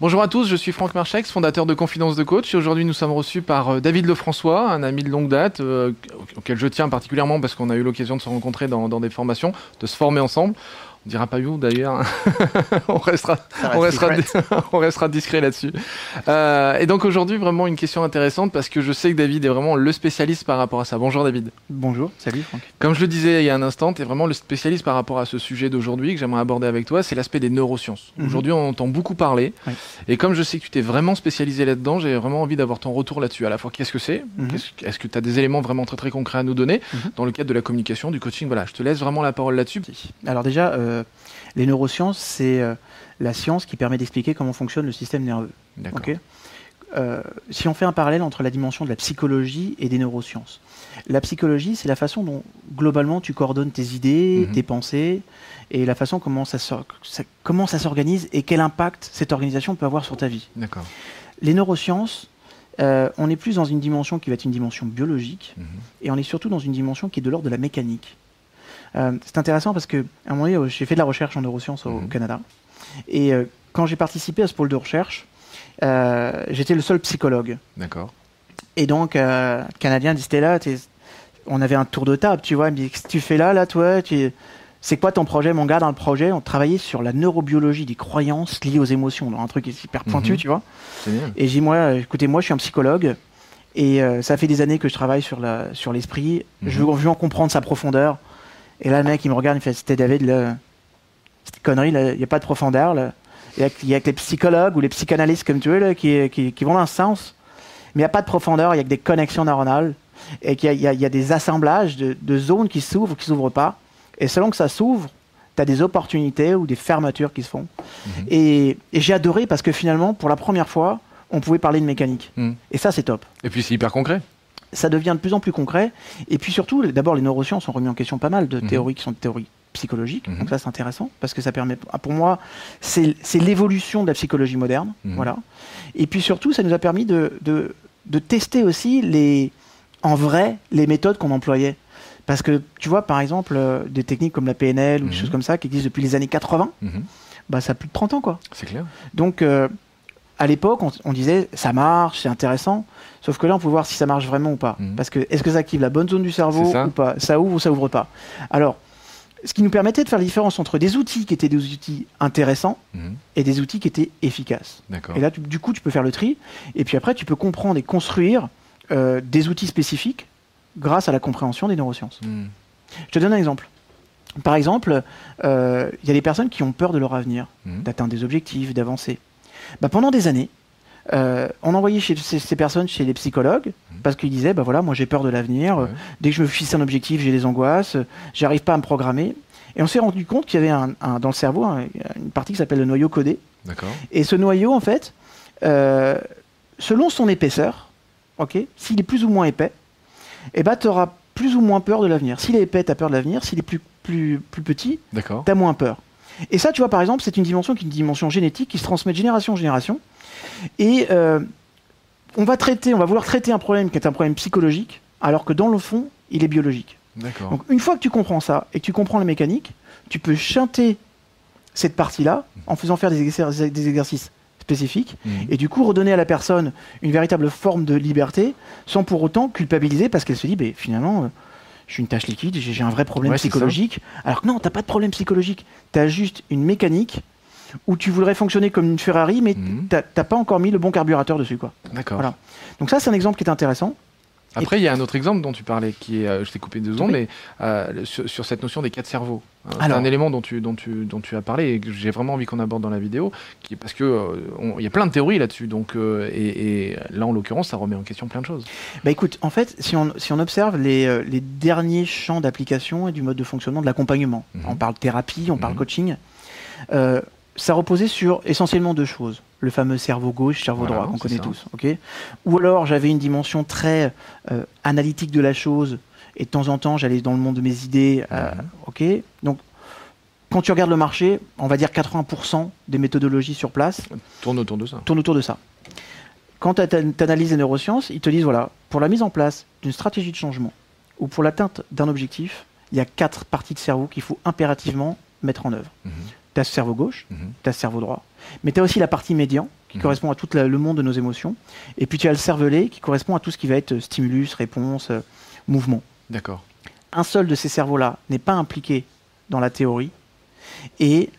Bonjour à tous, je suis Franck Marchex, fondateur de Confiance de Coach. Et aujourd'hui, nous sommes reçus par David Lefrançois, un ami de longue date, auquel je tiens particulièrement parce qu'on a eu l'occasion de se rencontrer dans des formations, de se former ensemble. On ne dira pas où d'ailleurs, on restera discret là-dessus. Et donc aujourd'hui, vraiment une question intéressante parce que je sais que David est vraiment le spécialiste par rapport à ça. Bonjour David. Bonjour, salut Franck. Comme je le disais il y a un instant, tu es vraiment le spécialiste par rapport à ce sujet d'aujourd'hui que j'aimerais aborder avec toi, c'est l'aspect des neurosciences. Mmh. Aujourd'hui, on entend beaucoup parler et comme je sais que tu t'es vraiment spécialisé là-dedans, j'ai vraiment envie d'avoir ton retour là-dessus. À la fois, qu'est-ce que c'est ? Est-ce que tu as des éléments vraiment très très concrets à nous donner dans le cadre de la communication, du coaching ? Voilà, je te laisse vraiment la parole là-dessus. Alors déjà, les neurosciences, c'est la science qui permet d'expliquer comment fonctionne le système nerveux. Okay, si on fait un parallèle entre la dimension de la psychologie et des neurosciences, la psychologie, c'est la façon dont, globalement, tu coordonnes tes idées, tes pensées, et la façon comment ça s'organise et quel impact cette organisation peut avoir sur ta vie. Les neurosciences, on est plus dans une dimension qui va être une dimension biologique, et on est surtout dans une dimension qui est de l'ordre de la mécanique. C'est intéressant parce qu'à un moment donné, j'ai fait de la recherche en neurosciences au Canada. Et quand j'ai participé à ce pôle de recherche, j'étais le seul psychologue. Et donc, le Canadien dit, Stella, on avait un tour de table, tu vois. Il me dit, qu'est-ce que tu fais là, toi c'est quoi ton projet, mon gars? Dans le projet, on travaillait sur la neurobiologie des croyances liées aux émotions. Donc, un truc hyper pointu, tu vois. Et j'ai dit, moi, écoutez, moi, je suis un psychologue. Et ça fait des années que je travaille sur l'esprit. Je veux en comprendre sa profondeur. Et là, le mec, il me regarde, il me fait, c'était David, là, cette connerie, il n'y a pas de profondeur. Il n'y a que les psychologues ou les psychanalystes, comme tu veux, là, qui vont dans ce sens. Mais il n'y a pas de profondeur, il n'y a que des connexions neuronales. Et qu'il y a des assemblages de zones qui s'ouvrent ou qui ne s'ouvrent pas. Et selon que ça s'ouvre, tu as des opportunités ou des fermetures qui se font. Et j'ai adoré parce que finalement, pour la première fois, on pouvait parler de mécanique. Et ça, c'est top. Et puis, c'est hyper concret. Ça devient de plus en plus concret. Et puis surtout, d'abord, les neurosciences ont remis en question pas mal de théories qui sont des théories psychologiques. Donc ça, c'est intéressant parce que ça permet... Pour moi, c'est l'évolution de la psychologie moderne. Et puis surtout, ça nous a permis de tester aussi en vrai les méthodes qu'on employait. Parce que tu vois, par exemple, des techniques comme la PNL ou des choses comme ça qui existent depuis les années 80, bah, ça a plus de 30 ans, quoi. C'est clair. Donc... à l'époque, on disait, ça marche, c'est intéressant. Sauf que là, on peut voir si ça marche vraiment ou pas. Parce que, est-ce que ça active la bonne zone du cerveau ou pas? Ça ouvre ou ça ouvre pas? Alors, ce qui nous permettait de faire la différence entre des outils qui étaient des outils intéressants et des outils qui étaient efficaces. Et là, du coup, tu peux faire le tri. Et puis après, tu peux comprendre et construire des outils spécifiques grâce à la compréhension des neurosciences. Je te donne un exemple. Par exemple, il y a des personnes qui ont peur de leur avenir, d'atteindre des objectifs, d'avancer. Bah, pendant des années, on envoyait ces personnes chez les psychologues parce qu'ils disaient, bah voilà, moi j'ai peur de l'avenir, dès que je me fixe un objectif, j'ai des angoisses, j'arrive pas à me programmer. Et on s'est rendu compte qu'il y avait dans le cerveau une partie qui s'appelle le noyau codé. Et ce noyau, en fait, selon son épaisseur, s'il est plus ou moins épais, eh bah, tu auras plus ou moins peur de l'avenir. S'il est épais, tu as peur de l'avenir. S'il est plus petit, tu as moins peur. Et ça, tu vois, par exemple, c'est une dimension qui est une dimension génétique qui se transmet de génération en génération. Et on va vouloir traiter un problème qui est un problème psychologique, alors que dans le fond, il est biologique. Donc, une fois que tu comprends ça et que tu comprends les mécaniques, tu peux chanter cette partie-là en faisant faire des exercices spécifiques et du coup redonner à la personne une véritable forme de liberté sans pour autant culpabiliser parce qu'elle se dit, bah, finalement... je suis une tâche liquide, j'ai un vrai problème psychologique. Alors que non, tu n'as pas de problème psychologique. Tu as juste une mécanique où tu voudrais fonctionner comme une Ferrari, mais tu n'as pas encore mis le bon carburateur dessus. Voilà. Donc ça, c'est un exemple qui est intéressant. Après, il y a un autre exemple dont tu parlais, qui est, je t'ai coupé 2 secondes, mais sur cette notion des 4 cerveaux. C'est un élément dont tu as parlé et que j'ai vraiment envie qu'on aborde dans la vidéo, parce qu'il y a plein de théories là-dessus. Donc, et là, en l'occurrence, ça remet en question plein de choses. Bah écoute, en fait, si on observe les derniers champs d'application et du mode de fonctionnement de l'accompagnement, on parle thérapie, on parle coaching, ça reposait sur essentiellement 2 choses. Le fameux cerveau gauche, cerveau droit, qu'on connaît tous. Ou alors, j'avais une dimension très analytique de la chose, et de temps en temps, j'allais dans le monde de mes idées. Donc, quand tu regardes le marché, on va dire 80% des méthodologies sur place tournent autour de ça. Quand tu analyses les neurosciences, ils te disent, voilà, pour la mise en place d'une stratégie de changement, ou pour l'atteinte d'un objectif, il y a 4 parties de cerveau qu'il faut impérativement mettre en œuvre. Tu as ce cerveau gauche, tu as ce cerveau droit, mais tu as aussi la partie médian qui correspond à tout le monde de nos émotions. Et puis tu as le cervelet, qui correspond à tout ce qui va être stimulus, réponse, mouvement. D'accord. Un seul de ces cerveaux-là n'est pas impliqué dans la théorie, et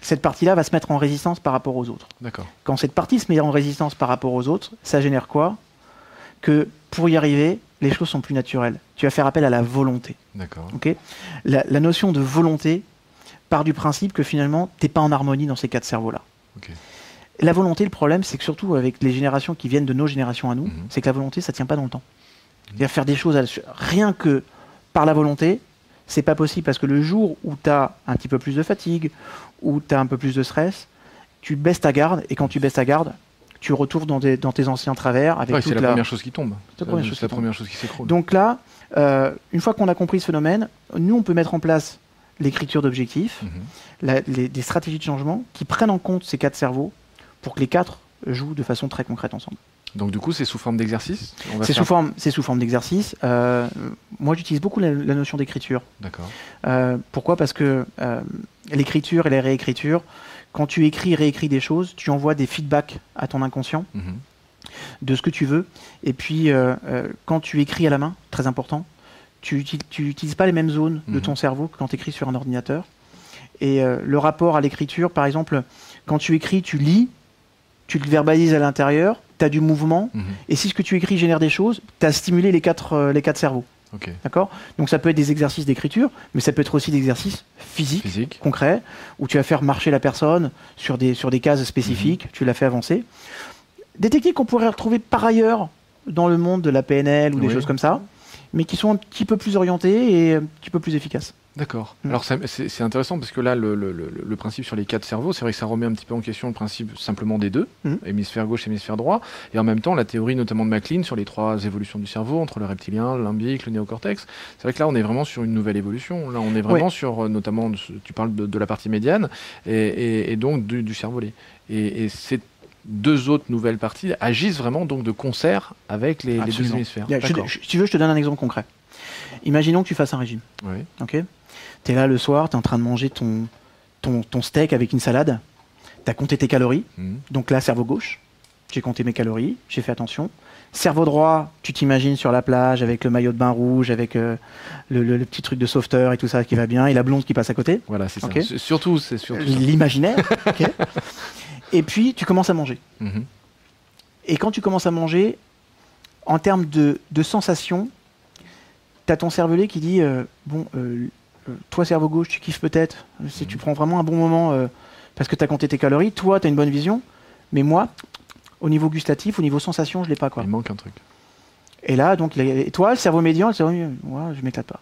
cette partie-là va se mettre en résistance par rapport aux autres. D'accord. Quand cette partie se met en résistance par rapport aux autres, ça génère quoi? Que pour y arriver, les choses sont plus naturelles. Tu vas faire appel à la volonté. D'accord. Okay, la notion de volonté part du principe que finalement, tu n'es pas en harmonie dans ces quatre cerveaux-là. Okay. La volonté, le problème, c'est que surtout avec les générations qui viennent de nos générations à nous, c'est que la volonté, ça ne tient pas dans le temps. C'est-à-dire faire des choses rien que par la volonté, c'est pas possible, parce que le jour où tu as un petit peu plus de fatigue, où tu as un peu plus de stress, tu baisses ta garde, et quand tu baisses ta garde, tu retournes dans tes anciens travers. Avec c'est la première chose qui tombe. C'est la première chose qui s'écroule. Donc là, une fois qu'on a compris ce phénomène, nous, on peut mettre en place l'écriture d'objectifs, des stratégies de changement qui prennent en compte ces quatre cerveaux pour que les quatre jouent de façon très concrète ensemble. Donc du coup, c'est sous forme d'exercice? C'est sous forme d'exercice. Moi, j'utilise beaucoup la notion d'écriture. D'accord. Pourquoi? Parce que l'écriture et la réécriture, quand tu écris et réécris des choses, tu envoies des feedbacks à ton inconscient de ce que tu veux. Et puis, quand tu écris à la main, très important, tu n'utilises pas les mêmes zones de ton cerveau que quand tu écris sur un ordinateur. Et le rapport à l'écriture, par exemple, quand tu écris, tu lis, tu le verbalises à l'intérieur, tu as du mouvement, et si ce que tu écris génère des choses, tu as stimulé les quatre cerveaux. Okay. D'accord ? Donc ça peut être des exercices d'écriture, mais ça peut être aussi des exercices physiques, concrets, où tu vas faire marcher la personne sur des cases spécifiques, tu la fais avancer. Des techniques qu'on pourrait retrouver par ailleurs dans le monde de la PNL ou des choses comme ça, mais qui sont un petit peu plus orientées et un petit peu plus efficaces. D'accord. Alors c'est intéressant parce que là, le principe sur les quatre cerveaux, c'est vrai que ça remet un petit peu en question le principe simplement des deux, hémisphère gauche et hémisphère droit, et en même temps la théorie notamment de Maclean sur les trois évolutions du cerveau, entre le reptilien, le limbique, le néocortex. C'est vrai que là on est vraiment sur une nouvelle évolution, là on est vraiment sur, notamment, tu parles de la partie médiane, et donc du cervelet. Et c'est deux autres nouvelles parties agissent vraiment donc de concert avec les deux hémisphères. Si tu veux, je te donne un exemple concret. Imaginons que tu fasses un régime. Oui. Okay. Tu es là le soir, tu es en train de manger ton steak avec une salade. Tu as compté tes calories. Donc là, cerveau gauche, j'ai compté mes calories, j'ai fait attention. Cerveau droit, tu t'imagines sur la plage avec le maillot de bain rouge, avec le petit truc de sauveteur et tout ça qui va bien, et la blonde qui passe à côté. Voilà, c'est ça. Okay. C'est surtout l'imaginaire. Okay. Et puis, tu commences à manger. Et quand tu commences à manger, en termes de sensations, tu as ton cervelet qui dit toi, cerveau gauche, tu kiffes peut-être, si tu prends vraiment un bon moment parce que tu as compté tes calories, toi, tu as une bonne vision, mais moi, au niveau gustatif, au niveau sensation, je ne l'ai pas. Quoi. Il manque un truc. Et là, donc, et toi, le cerveau médian, le cerveau, ouais, je ne m'éclate pas.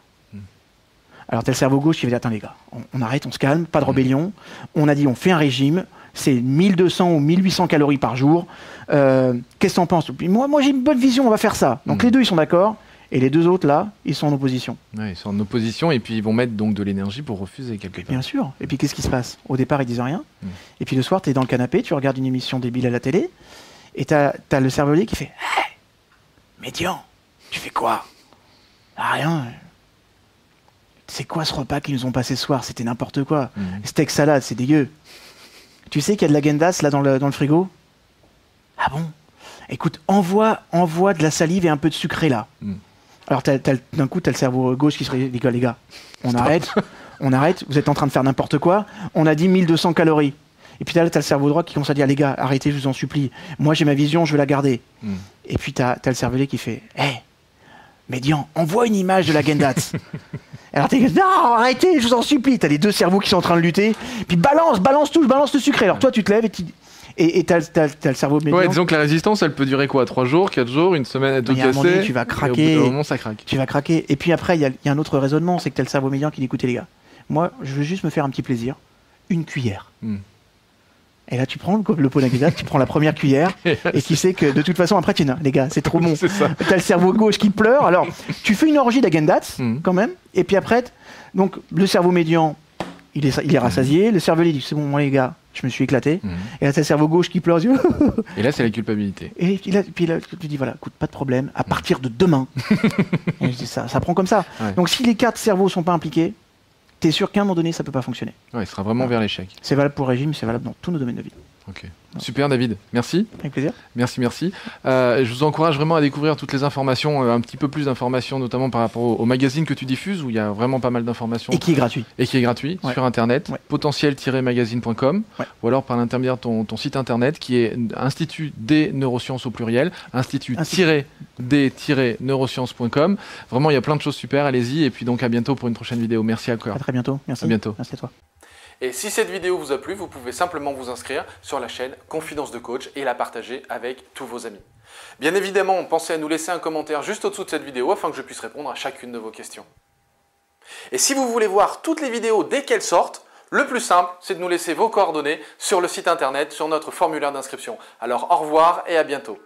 Alors, tu as le cerveau gauche qui va dire, attends les gars, on arrête, on se calme, pas de rébellion, on a dit, on fait un régime, c'est 1200 ou 1800 calories par jour, qu'est-ce que t'en penses? Moi, j'ai une bonne vision, on va faire ça. Donc, les deux, ils sont d'accord. Et les deux autres, là, ils sont en opposition. Ouais, ils sont en opposition et puis ils vont mettre donc de l'énergie pour refuser quelque part. Bien sûr. Et puis qu'est-ce qui se passe? Au départ, ils disent rien. Et puis le soir, tu es dans le canapé, tu regardes une émission débile à la télé et tu as le cervelet qui fait hey, « Médian, tu fais quoi? Rien. C'est quoi ce repas qu'ils nous ont passé ce soir? C'était n'importe quoi. Steak salade, c'est dégueu. Tu sais qu'il y a de la guendasse là dans le frigo? Ah bon? Écoute, envoie de la salive et un peu de sucré là. Alors d'un coup, tu as le cerveau gauche qui se dit « Les gars, on arrête, vous êtes en train de faire n'importe quoi, on a dit 1200 calories. » Et puis tu as le cerveau droit qui commence à dire « Les gars, arrêtez, je vous en supplie, moi j'ai ma vision, je vais la garder. » Et puis tu as le cervelet qui fait « Hé, médian, envoie une image de la Gendatz. » Alors tu es « Non, arrêtez, je vous en supplie. » Tu as les deux cerveaux qui sont en train de lutter, puis balance tout, je balance le sucré. Alors toi, tu te lèves et tu dis... Et t'as le cerveau médian. Ouais, disons que la résistance, elle peut durer quoi? 3 jours, 4 jours, une semaine à tout casser. Tu vas craquer. Et au bout d'un moment, ça craque. Tu vas craquer. Et puis après, il y a un autre raisonnement, c'est que t'as le cerveau médian qui dit, écoutez les gars, moi, je veux juste me faire un petit plaisir, une cuillère. Et là, tu prends le pot d'agrégat, tu prends la première cuillère, et qui sait que de toute façon, après, tu dis, les gars, c'est trop bon. T'as le cerveau gauche qui pleure. Alors, tu fais une orgie d'Agendatz, quand même. Et puis après, donc, le cerveau médian, il est rassasié. Le cervelet dit, c'est bon, moi, les gars. Je me suis éclaté. Et là, t'as le cerveau gauche qui pleure. Et là, c'est la culpabilité. Et puis là, tu dis, voilà, écoute, pas de problème, à partir de demain. Et je dis, ça prend comme ça. Ouais. Donc, si les quatre cerveaux ne sont pas impliqués, t'es sûr qu'à un moment donné, ça ne peut pas fonctionner. Ouais, il sera vraiment vers l'échec. C'est valable pour le régime, c'est valable dans tous nos domaines de vie. Ok. Super David, merci. Avec plaisir. Merci. Je vous encourage vraiment à découvrir toutes les informations, un petit peu plus d'informations, notamment par rapport au magazine que tu diffuses, où il y a vraiment pas mal d'informations. Et qui est gratuit. Ouais. Sur Internet, ouais. Potentiel-magazine.com, ouais. Ou alors par l'intermédiaire de ton site Internet, qui est Institut-des-neurosciences au pluriel, Institut-des-neurosciences.com. Vraiment, il y a plein de choses super, allez-y. Et puis donc à bientôt pour une prochaine vidéo. Merci à toi. À très bientôt. Merci. À bientôt. Merci à toi. Et si cette vidéo vous a plu, vous pouvez simplement vous inscrire sur la chaîne Confiance de Coach et la partager avec tous vos amis. Bien évidemment, pensez à nous laisser un commentaire juste au-dessous de cette vidéo afin que je puisse répondre à chacune de vos questions. Et si vous voulez voir toutes les vidéos dès qu'elles sortent, le plus simple, c'est de nous laisser vos coordonnées sur le site internet, sur notre formulaire d'inscription. Alors au revoir et à bientôt.